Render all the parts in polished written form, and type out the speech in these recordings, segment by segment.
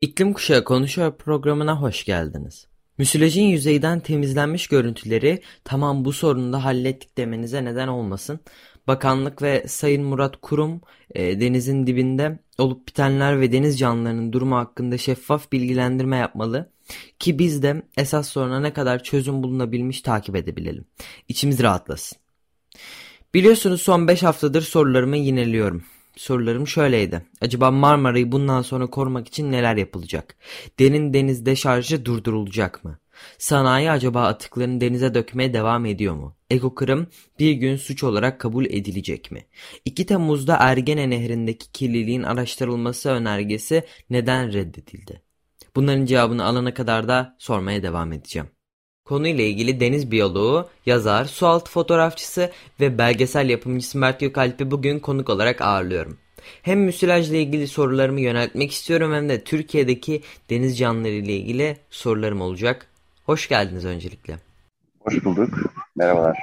İklim Kuşağı Konuşuyor programına hoş geldiniz. Müsilajın yüzeyden temizlenmiş görüntüleri tamam bu sorunu da hallettik demenize neden olmasın. Bakanlık ve Sayın Murat Kurum denizin dibinde olup bitenler ve deniz canlılarının durumu hakkında şeffaf bilgilendirme yapmalı ki biz de esas soruna ne kadar çözüm bulunabilmiş takip edebilelim. İçimiz rahatlasın. Biliyorsunuz son 5 haftadır sorularımı yineliyorum. Sorularım şöyleydi. Acaba Marmara'yı bundan sonra korumak için neler yapılacak? Derin deniz deşarjı durdurulacak mı? Sanayi acaba atıklarını denize dökmeye devam ediyor mu? Ekokırım bir gün suç olarak kabul edilecek mi? 2 Temmuz'da Ergene nehrindeki kirliliğin araştırılması önergesi neden reddedildi? Bunların cevabını alana kadar da sormaya devam edeceğim. Konuyla ilgili deniz biyoloğu, yazar, sualtı fotoğrafçısı ve belgesel yapımcısı Mert Gökalp'i bugün konuk olarak ağırlıyorum. Hem müsilajla ilgili sorularımı yöneltmek istiyorum hem de Türkiye'deki deniz canlıları ile ilgili sorularım olacak. Hoş geldiniz öncelikle. Hoş bulduk. Merhabalar.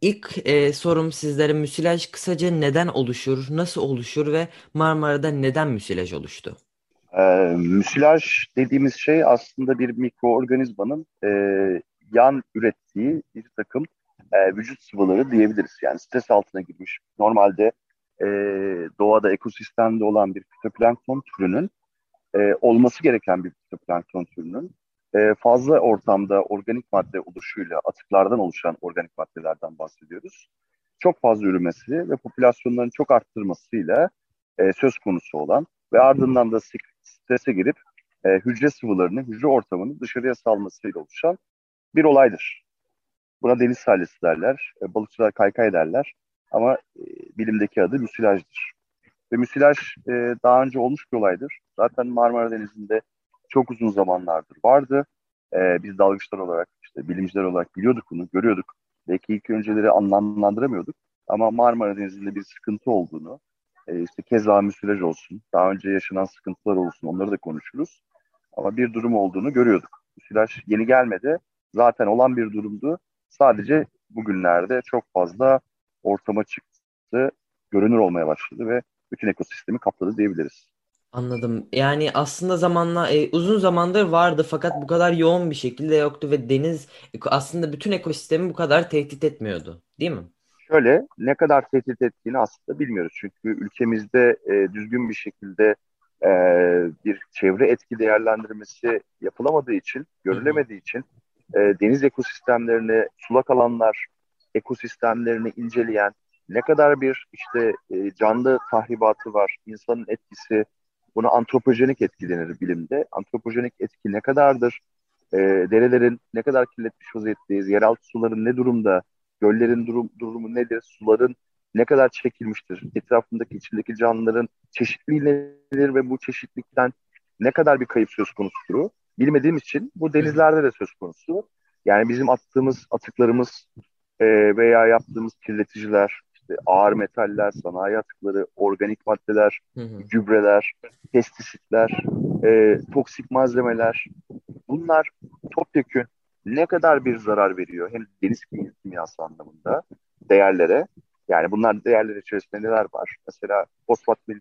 İlk sorum sizlere müsilaj kısaca neden oluşur, nasıl oluşur ve Marmara'da neden müsilaj oluştu? Müsilaj dediğimiz şey aslında bir mikroorganizmanın yan ürettiği bir takım vücut sıvıları diyebiliriz. Yani stres altına girmiş. Normalde doğada ekosistemde olan bir fitoplankton türünün olması gereken bir fitoplankton türünün fazla ortamda organik madde oluşuyla atıklardan oluşan organik maddelerden bahsediyoruz. Çok fazla üremesi ve popülasyonların çok arttırmasıyla söz konusu olan ve ardından da strese girip hücre sıvılarını, hücre ortamını dışarıya salmasıyla oluşan bir olaydır. Buna deniz salyası derler, balıkçılar kaykay derler ama bilimdeki adı müsilajdır. Ve müsilaj daha önce olmuş bir olaydır. Zaten Marmara Denizi'nde çok uzun zamanlardır vardı. Biz dalgıçlar olarak, işte bilimciler olarak biliyorduk bunu, görüyorduk. Belki ilk önceleri anlamlandıramıyorduk ama Marmara Denizi'nde bir sıkıntı olduğunu, işte keza müsilaj olsun, daha önce yaşanan sıkıntılar olsun, onları da konuşuruz. Ama bir durum olduğunu görüyorduk. Müsilaj yeni gelmedi, zaten olan bir durumdu. Sadece bugünlerde çok fazla ortama çıktı, görünür olmaya başladı ve bütün ekosistemi kapladı diyebiliriz. Anladım. Yani aslında zamanla uzun zamandır vardı fakat bu kadar yoğun bir şekilde yoktu ve deniz aslında bütün ekosistemi bu kadar tehdit etmiyordu, değil mi? Şöyle, ne kadar tehdit ettiğini aslında bilmiyoruz. Çünkü ülkemizde düzgün bir şekilde bir çevre etki değerlendirmesi yapılamadığı için, görülemediği için deniz ekosistemlerini, sulak alanlar ekosistemlerini inceleyen ne kadar bir işte canlı tahribatı var, insanın etkisi, buna antropojenik etki denir bilimde. Antropojenik etki ne kadardır? Derelerin ne kadar kirletmiş vaziyetteyiz? Yeraltı suların ne durumda? Göllerin durumu nedir? Suların ne kadar çekilmiştir? Etrafındaki, içindeki canlıların çeşitliliği nedir ve bu çeşitlilikten ne kadar bir kayıp söz konusudur? Bilmediğim için bu denizlerde de söz konusu. Yani bizim attığımız atıklarımız veya yaptığımız kirleticiler, ağır metaller, sanayi atıkları, organik maddeler, gübreler, pestisitler, toksik malzemeler. Bunlar topyekün ne kadar bir zarar veriyor hem deniz kimyası anlamında değerlere. Yani bunlar değerler içerisinde neler var? Mesela fosfat ve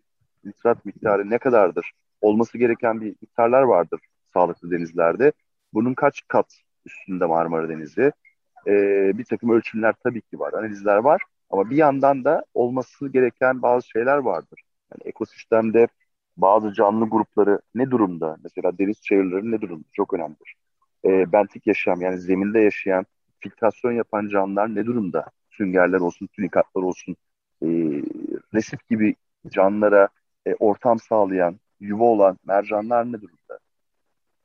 nitrat miktarı ne kadardır? Olması gereken bir miktarlar vardır sağlıklı denizlerde. Bunun kaç kat üstünde Marmara Denizi? Bir takım ölçümler tabii ki var, analizler var. Ama bir yandan da olması gereken bazı şeyler vardır. Yani ekosistemde bazı canlı grupları ne durumda? Mesela deniz çevreleri ne durumda? Çok önemlidir. Bentik yaşayan, yani zeminde yaşayan, filtrasyon yapan canlılar ne durumda? Süngerler olsun, tünikatlar olsun, resif gibi canlılara ortam sağlayan, yuva olan mercanlar ne durumda?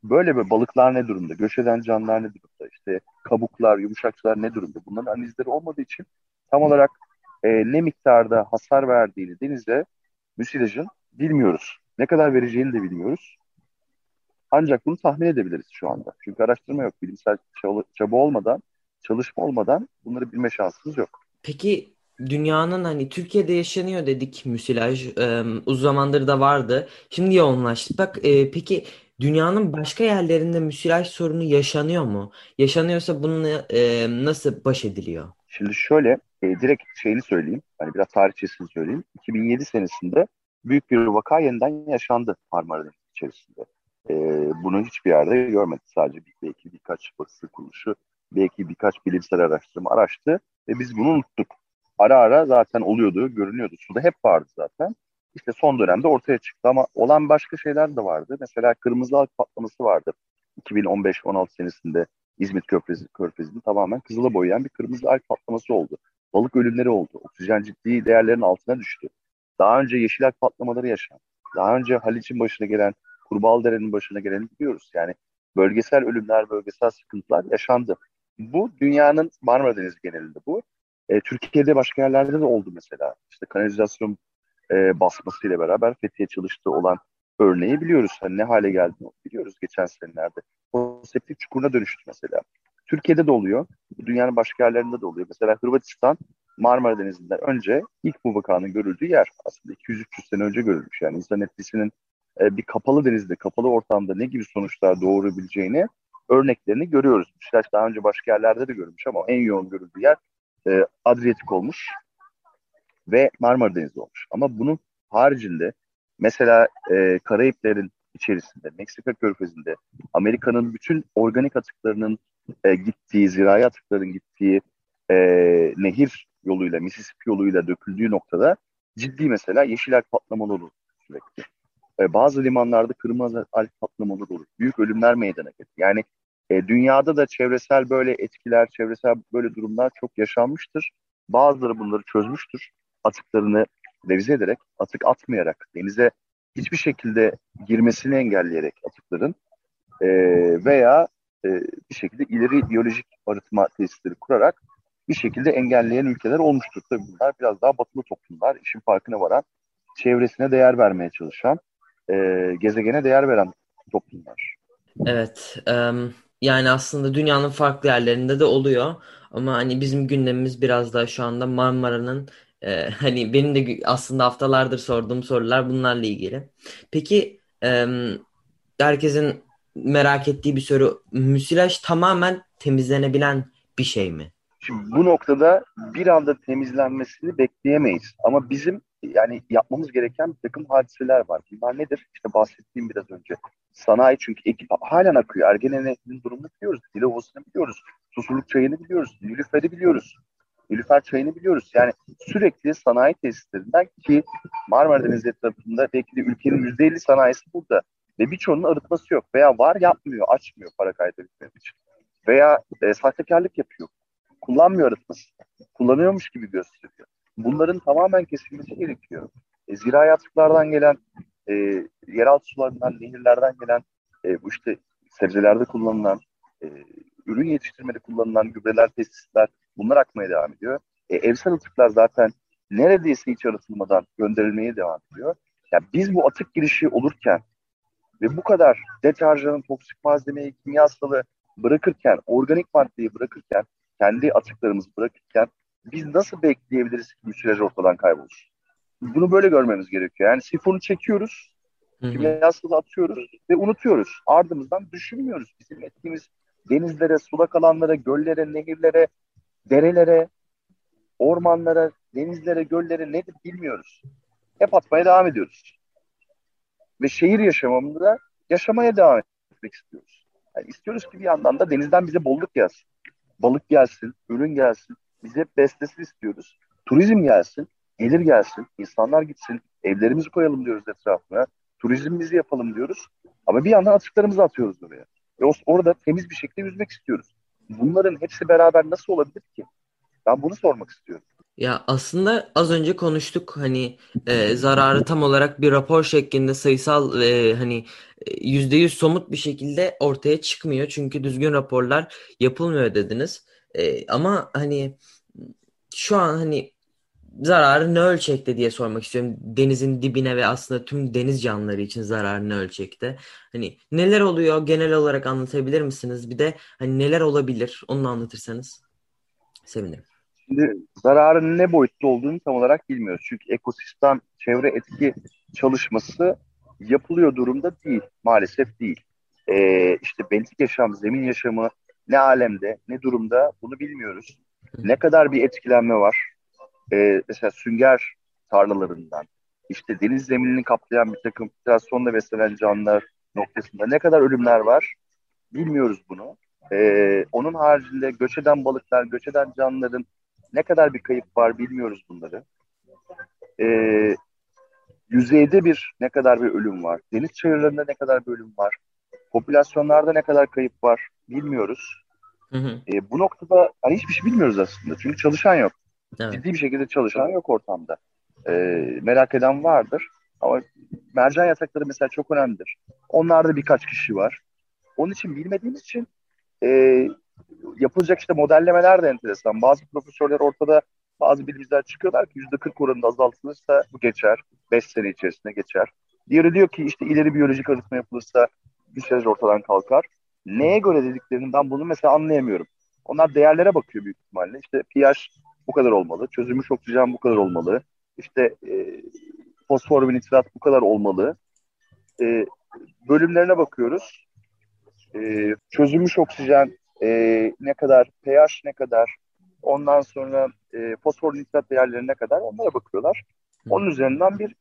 Böyle bir balıklar ne durumda? Göç eden canlılar ne durumda? İşte kabuklar, yumuşakçılar ne durumda? Bunların analizleri olmadığı için tam olarak ne miktarda hasar verdiğini denize müsilajın bilmiyoruz. Ne kadar vereceğini de bilmiyoruz. Ancak bunu tahmin edebiliriz şu anda. Çünkü araştırma yok, bilimsel çaba olmadan, çalışma olmadan bunları bilme şansımız yok. Peki dünyanın, hani Türkiye'de yaşanıyor dedik müsilaj, uzun zamandır da vardı. Şimdi yoğunlaştık. Bak, peki dünyanın başka yerlerinde müsilaj sorunu yaşanıyor mu? Yaşanıyorsa bununla nasıl baş ediliyor? Şimdi şöyle, direkt şeyini söyleyeyim. Hani biraz tarihçesini söyleyeyim. 2007 senesinde büyük bir vaka yeniden yaşandı Marmara Denizi içerisinde. Bunu hiçbir yerde görmedik. Sadece belki birkaç basın kuruluşu, belki birkaç bilimsel araştırma araştı ve biz bunu unuttuk. Ara ara zaten oluyordu, görünüyordu. Suda hep vardı zaten. İşte son dönemde ortaya çıktı ama olan başka şeyler de vardı. Mesela kırmızı halk patlaması vardı. 2015-16 senesinde İzmit Körfezi'nin tamamen kızıla boyayan bir kırmızı halk patlaması oldu. Balık ölümleri oldu. Oksijen ciddi değerlerin altına düştü. Daha önce yeşil halk patlamaları yaşandı. Daha önce Haliç'in başına gelen, Kurbaldere'nin başına geleni biliyoruz. Yani bölgesel ölümler, bölgesel sıkıntılar yaşandı. Bu dünyanın Marmara Denizi genelinde bu. Türkiye'de başka yerlerde de oldu mesela. İşte kanalizasyon basmasıyla beraber Fethiye çalıştığı olan örneği biliyoruz. Hani ne hale geldiğini biliyoruz geçen senelerde. O septik çukuruna dönüştü mesela. Türkiye'de de oluyor. Dünyanın başka yerlerinde de oluyor. Mesela Hırvatistan Marmara Denizi'nden önce ilk bu vakanın görüldüğü yer. Aslında 200-300 sene önce görülmüş. Yani insan etkisinin bir kapalı denizde, kapalı ortamda ne gibi sonuçlar doğurabileceğini örneklerini görüyoruz. Müsilaj daha önce başka yerlerde de görülmüş ama en yoğun görüldüğü yer Adriyatik olmuş ve Marmara Denizi olmuş. Ama bunun haricinde mesela Karayiplerin içerisinde, Meksika Körfezi'nde, Amerika'nın bütün organik atıklarının gittiği, zirai atıkların gittiği nehir yoluyla, Mississippi yoluyla döküldüğü noktada ciddi mesela yeşil halk patlamaları olur sürekli. Bazı limanlarda kırmızı halk patlamaları olur. Büyük ölümler meydana gelir. Yani dünyada da çevresel böyle etkiler, çevresel böyle durumlar çok yaşanmıştır. Bazıları bunları çözmüştür. Atıklarını revize ederek, atık atmayarak, denize hiçbir şekilde girmesini engelleyerek atıkların veya bir şekilde ileri biyolojik arıtma tesisleri kurarak bir şekilde engelleyen ülkeler olmuştur. Tabii bunlar biraz daha batılı toplumlar, işin farkına varan, çevresine değer vermeye çalışan, gezegene değer veren toplumlar. Evet, yani aslında dünyanın farklı yerlerinde de oluyor ama hani bizim gündemimiz biraz daha şu anda Marmara'nın hani benim de aslında haftalardır sorduğum sorular bunlarla ilgili. Peki herkesin merak ettiği bir soru, müsilaj tamamen temizlenebilen bir şey mi? Şimdi bu noktada bir anda temizlenmesini bekleyemeyiz ama bizim yani yapmamız gereken bir takım hadiseler var. Bunlar nedir? İşte bahsettiğim biraz önce. Sanayi çünkü ekip halen akıyor. Ergene'nin durumunu biliyoruz. Dile Ovası'nı biliyoruz. Susurluk çayını biliyoruz. Yülüfer'i biliyoruz. Yülüfer çayını biliyoruz. Yani sürekli sanayi tesislerinden ki Marmara Denizi etrafında belki de ülkenin %50 sanayisi burada. Ve birçoğunun arıtması yok. Veya var yapmıyor, açmıyor para kaydedebilmek için. Veya sahtekarlık yapıyor. Kullanmıyor arıtması. Kullanıyormuş gibi gösteriyor. Bunların tamamen kesilmesi gerekiyor. Zirai atıklardan gelen, yeraltı sularından, nehirlerden gelen, bu işte sebzelerde kullanılan, ürün yetiştirmede kullanılan gübreler, pestisitler, bunlar akmaya devam ediyor. Evsel atıklar zaten neredeyse hiç arıtılmadan gönderilmeye devam ediyor. Yani biz bu atık girişi olurken ve bu kadar deterjanın, toksik malzemeyi, kimyasalı bırakırken, organik maddeyi bırakırken, kendi atıklarımızı bırakırken, biz nasıl bekleyebiliriz ki müsilaj ortadan kaybolur? Bunu böyle görmemiz gerekiyor. Yani sifonu çekiyoruz, kimyasal atıyoruz ve unutuyoruz. Ardımızdan düşünmüyoruz. Bizim ettiğimiz denizlere, sulak alanlara, göllere, nehirlere, derelere, ormanlara, denizlere, göllere nedir bilmiyoruz. Hep atmaya devam ediyoruz. Ve şehir yaşamında yaşamaya devam etmek istiyoruz. Yani istiyoruz ki bir yandan da denizden bize bolluk gelsin. Balık gelsin, ürün gelsin. Biz hep beslesin istiyoruz. Turizm gelsin, gelir gelsin, insanlar gitsin, evlerimizi koyalım diyoruz etrafına. Turizmimizi yapalım diyoruz. Ama bir yandan atıklarımızı atıyoruz oraya. Ve orada temiz bir şekilde yüzmek istiyoruz. Bunların hepsi beraber nasıl olabilir ki? Ben bunu sormak istiyorum. Ya aslında az önce konuştuk hani zararı tam olarak bir rapor şeklinde sayısal hani %100 somut bir şekilde ortaya çıkmıyor. Çünkü düzgün raporlar yapılmıyor dediniz. Ama hani şu an hani Zararı ne ölçekte diye sormak istiyorum. Denizin dibine ve aslında tüm deniz canlıları için zararı ne ölçekte? Hani neler oluyor genel olarak anlatabilir misiniz? Bir de hani neler olabilir onu anlatırsanız sevinirim. Şimdi zararın ne boyutta olduğunu tam olarak bilmiyoruz. Çünkü ekosistem çevre etki çalışması yapılıyor durumda değil. Maalesef değil. İşte belik yaşam, zemin yaşamı ne alemde, ne durumda bunu bilmiyoruz. Ne kadar bir etkilenme var? Mesela sünger tarlalarından, işte deniz zeminini kaplayan bir takım filtrasyonla beslenen canlılar noktasında ne kadar ölümler var bilmiyoruz bunu. Onun haricinde göç eden balıklar, göç eden canlıların ne kadar bir kayıp var bilmiyoruz bunları. Yüzeyde ne kadar bir ölüm var, deniz çayırlarında ne kadar bir ölüm var, popülasyonlarda ne kadar kayıp var bilmiyoruz. Bu noktada hani hiçbir şey bilmiyoruz aslında çünkü çalışan yok. Evet. Ciddi bir şekilde çalışan yok ortamda. Merak eden vardır. Ama mercan yatakları mesela çok önemlidir. Onlarda birkaç kişi var. Onun için bilmediğimiz için yapılacak işte modellemeler de enteresan. Bazı profesörler ortada, bazı bilimciler çıkıyorlar ki %40 oranında azaltılırsa bu geçer. 5 sene içerisinde geçer. Diğeri diyor ki işte ileri biyolojik arıtma yapılırsa müsilaj ortadan kalkar. Neye göre dediklerini ben bunu mesela anlayamıyorum. Onlar değerlere bakıyor büyük ihtimalle. İşte pH bu kadar olmalı. Çözülmüş oksijen bu kadar olmalı. İşte fosfor ve nitrat bu kadar olmalı. Bölümlerine bakıyoruz. Çözülmüş oksijen ne kadar, pH ne kadar, ondan sonra fosfor nitrat değerleri ne kadar onlara bakıyorlar. Onun üzerinden bir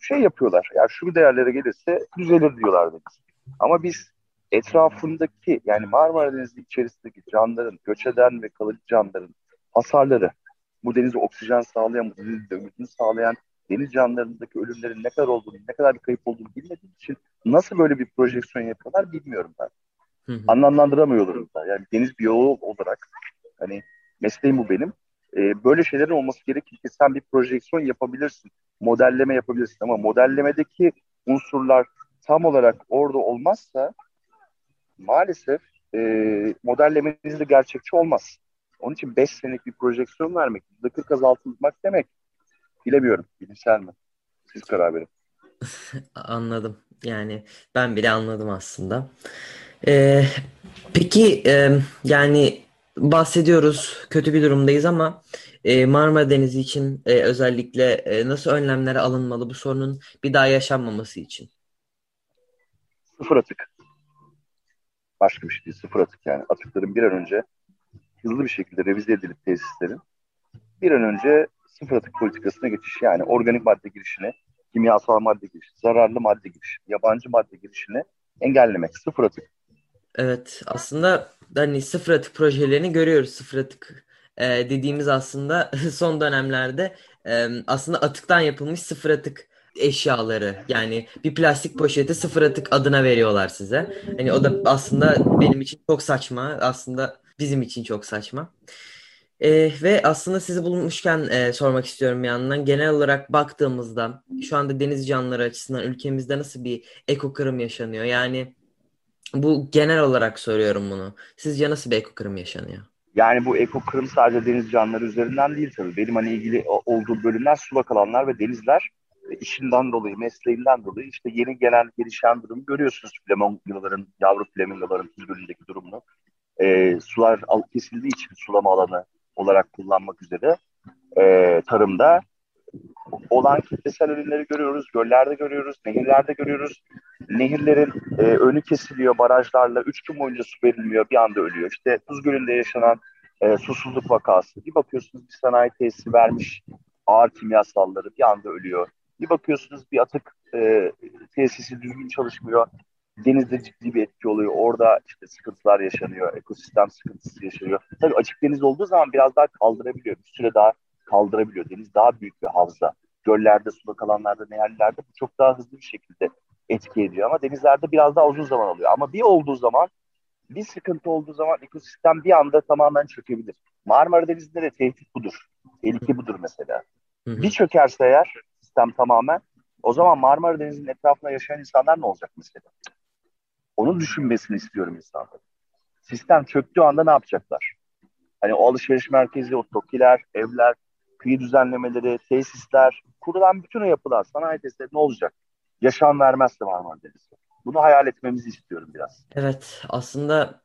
şey yapıyorlar. Yani şu değerlere gelirse düzelir diyorlar deniz. Ama biz etrafındaki yani Marmara Denizi içerisindeki canlıların, göç eden ve kalıcı canlıların hasarları, bu denize oksijen sağlayan, bu denizde ömrünü sağlayan deniz canlılarındaki ölümlerin ne kadar olduğunu, ne kadar bir kayıp olduğunu bilmediğim için nasıl böyle bir projeksiyon yapıyorlar bilmiyorum ben. Anlamlandıramıyorlar da. Yani deniz biyoloğu olarak hani mesleğim bu benim. Böyle şeylerin olması gerekir ki sen bir projeksiyon yapabilirsin, modelleme yapabilirsin ama modellemedeki unsurlar tam olarak orada olmazsa maalesef modellemeniz de gerçekçi olmaz. Onun için 5 senelik bir projeksiyon vermek, %40 azaltılmak demek. Bilemiyorum, bilimsel mi? Siz karar verin. Anladım. Yani ben bile anladım aslında. Peki yani bahsediyoruz, kötü bir durumdayız ama Marmara Denizi için özellikle nasıl önlemler alınmalı bu sorunun bir daha yaşanmaması için? Sıfır atık. Başka bir şey değil, sıfır atık yani. Atıkların bir an önce hızlı bir şekilde revize edilip tesislerin bir an önce sıfır atık politikasına geçiş yani organik madde girişini, kimyasal madde girişini, zararlı madde girişini, yabancı madde girişini engellemek. Sıfır atık. Evet aslında hani sıfır atık projelerini görüyoruz. Sıfır atık dediğimiz aslında son dönemlerde aslında atıktan yapılmış sıfır atık eşyaları yani bir plastik poşeti sıfır atık adına veriyorlar size. Hani o da aslında benim için çok saçma aslında. Bizim için çok saçma. Ve aslında sizi bulmuşken sormak istiyorum bir yandan. Genel olarak baktığımızda şu anda deniz canlıları açısından ülkemizde nasıl bir ekokırım yaşanıyor? Yani bu genel olarak soruyorum bunu. Sizce nasıl bir ekokırım yaşanıyor? Yani bu ekokırım sadece deniz canlıları üzerinden değil tabii. Benim hani ilgili olduğum bölümler sulak alanlar ve denizler. İşinden dolayı, mesleğinden dolayı işte yeni gelen, gelişen durumu görüyorsunuz. Flamingoların, yavru flamingoların türbülündeki durumunu. Sular kesildiği için sulama alanı olarak kullanmak üzere tarımda olan kitlesel ürünleri görüyoruz, göllerde görüyoruz, nehirlerde görüyoruz. Nehirlerin önü kesiliyor barajlarla, 3 gün boyunca su verilmiyor, bir anda ölüyor. İşte Tuz Gölü'nde yaşanan susuzluk vakası, bir bakıyorsunuz bir sanayi tesisi vermiş ağır kimyasalları, bir anda ölüyor. Bir bakıyorsunuz bir atık tesisi düzgün çalışmıyor. Denizde ciddi bir etki oluyor. Orada işte sıkıntılar yaşanıyor. Ekosistem sıkıntısı yaşanıyor. Tabii açık deniz olduğu zaman biraz daha kaldırabiliyor. Bir süre daha kaldırabiliyor. Deniz daha büyük bir havza. Göllerde, sulak alanlarda, nehirlerde bu çok daha hızlı bir şekilde etki ediyor. Ama denizlerde biraz daha uzun zaman alıyor. Ama bir sıkıntı olduğu zaman ekosistem bir anda tamamen çökebilir. Marmara Denizi'nde de tehdit budur. Tehlike budur mesela. Bir çökerse eğer sistem tamamen, o zaman Marmara Denizi'nin etrafında yaşayan insanlar ne olacak mesela? Onu düşünmesini istiyorum insanların. Sistem çöktüğü anda ne yapacaklar? Hani o alışveriş merkezi, o tokiler, evler, kıyı düzenlemeleri, tesisler, kurulan bütün o yapılar, sanayi tesisleri ne olacak? Yaşam vermezse Marmara Denizi. Bunu hayal etmemizi istiyorum biraz. Evet, aslında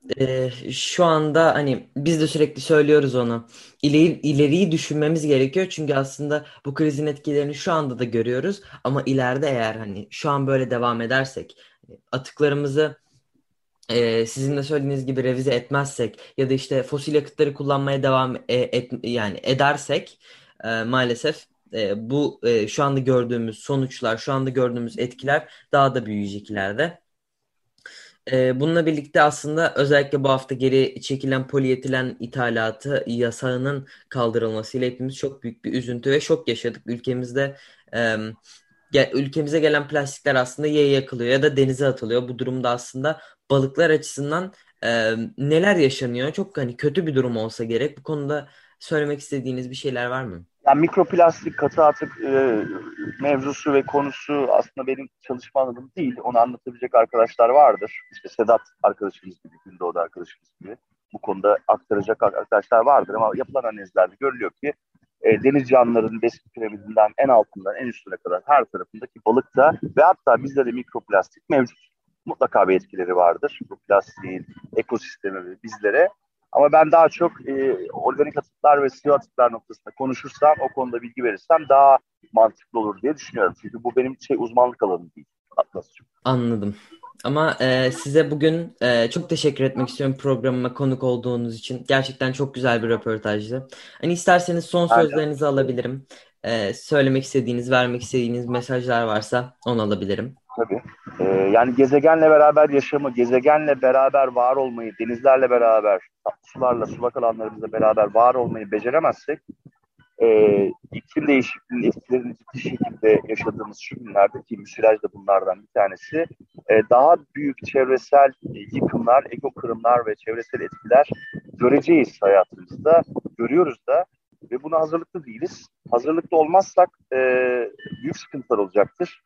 şu anda hani biz de sürekli söylüyoruz onu. İleriyi düşünmemiz gerekiyor. Çünkü aslında bu krizin etkilerini şu anda da görüyoruz. Ama ileride eğer hani şu an böyle devam edersek, atıklarımızı sizin de söylediğiniz gibi revize etmezsek ya da işte fosil yakıtları kullanmaya devam edersek maalesef bu şu anda gördüğümüz sonuçlar, şu anda gördüğümüz etkiler daha da büyüyecek ileride. Bununla birlikte aslında özellikle bu hafta geri çekilen polietilen ithalatı yasağının kaldırılmasıyla hepimiz çok büyük bir üzüntü ve şok yaşadık. Ülkemize gelen plastikler aslında yakılıyor ya da denize atılıyor. Bu durumda aslında balıklar açısından neler yaşanıyor? Çok hani kötü bir durum olsa gerek. Bu konuda söylemek istediğiniz bir şeyler var mı? Yani mikroplastik, katı atık mevzusu ve konusu aslında benim çalışma alanım değil. Onu anlatabilecek arkadaşlar vardır. İşte Sedat arkadaşımız gibi, Gündoğdu arkadaşımız gibi bu konuda aktaracak arkadaşlar vardır. Ama yapılan analizlerde görülüyor ki deniz canlılarının besin piramidinden en altından en üstüne kadar her tarafındaki balıkta ve hatta bizde de mikroplastik mevcut. Mutlaka bir etkileri vardır bu plastiğin ekosistemi ve bizlere. Ama ben daha çok organik atıklar ve siyah atıklar noktasında konuşursam, o konuda bilgi verirsem daha mantıklı olur diye düşünüyorum. Çünkü bu benim uzmanlık alanım değil. Atlas'cığım. Anladım. Ama size bugün çok teşekkür etmek istiyorum programıma konuk olduğunuz için. Gerçekten çok güzel bir röportajdı. Hani isterseniz son sözlerinizi alabilirim. Söylemek istediğiniz, vermek istediğiniz mesajlar varsa onu alabilirim. Tabii. Yani gezegenle beraber yaşamı, gezegenle beraber var olmayı, denizlerle beraber, sularla, sulak alanlarımızla beraber var olmayı beceremezsek iklim değişikliğinin etkilerini ciddi şekilde yaşadığımız şu günlerde, ki müsilaj da bunlardan bir tanesi, daha büyük çevresel yıkımlar, ekokırımlar ve çevresel etkiler göreceğiz hayatımızda, görüyoruz da ve buna hazırlıklı değiliz. Hazırlıklı olmazsak büyük sıkıntılar olacaktır.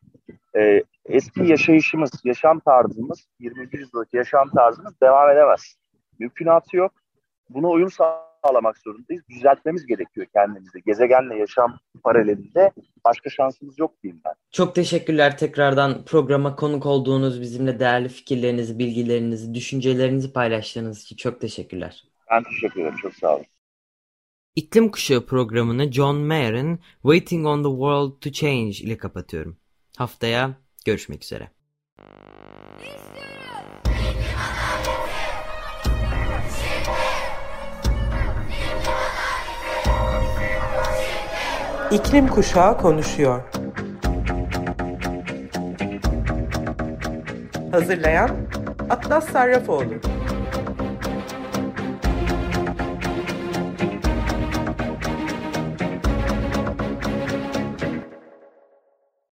Eski yaşayışımız, yaşam tarzımız, 20. yüzyıldaki yaşam tarzımız devam edemez. Mümkünatı yok. Buna uyum sağlamak zorundayız. Düzeltmemiz gerekiyor kendimizi. Gezegenle yaşam paralelinde başka şansımız yok diyeyim ben. Çok teşekkürler tekrardan programa konuk olduğunuz, bizimle değerli fikirlerinizi, bilgilerinizi, düşüncelerinizi paylaştığınız için çok teşekkürler. Ben teşekkür ederim. Çok sağ olun. İklim Kuşağı programını John Mayer'in Waiting on the World to Change ile kapatıyorum. Haftaya görüşmek üzere. İklim Kuşağı Konuşuyor. Hazırlayan Atlas Sarrafoğlu.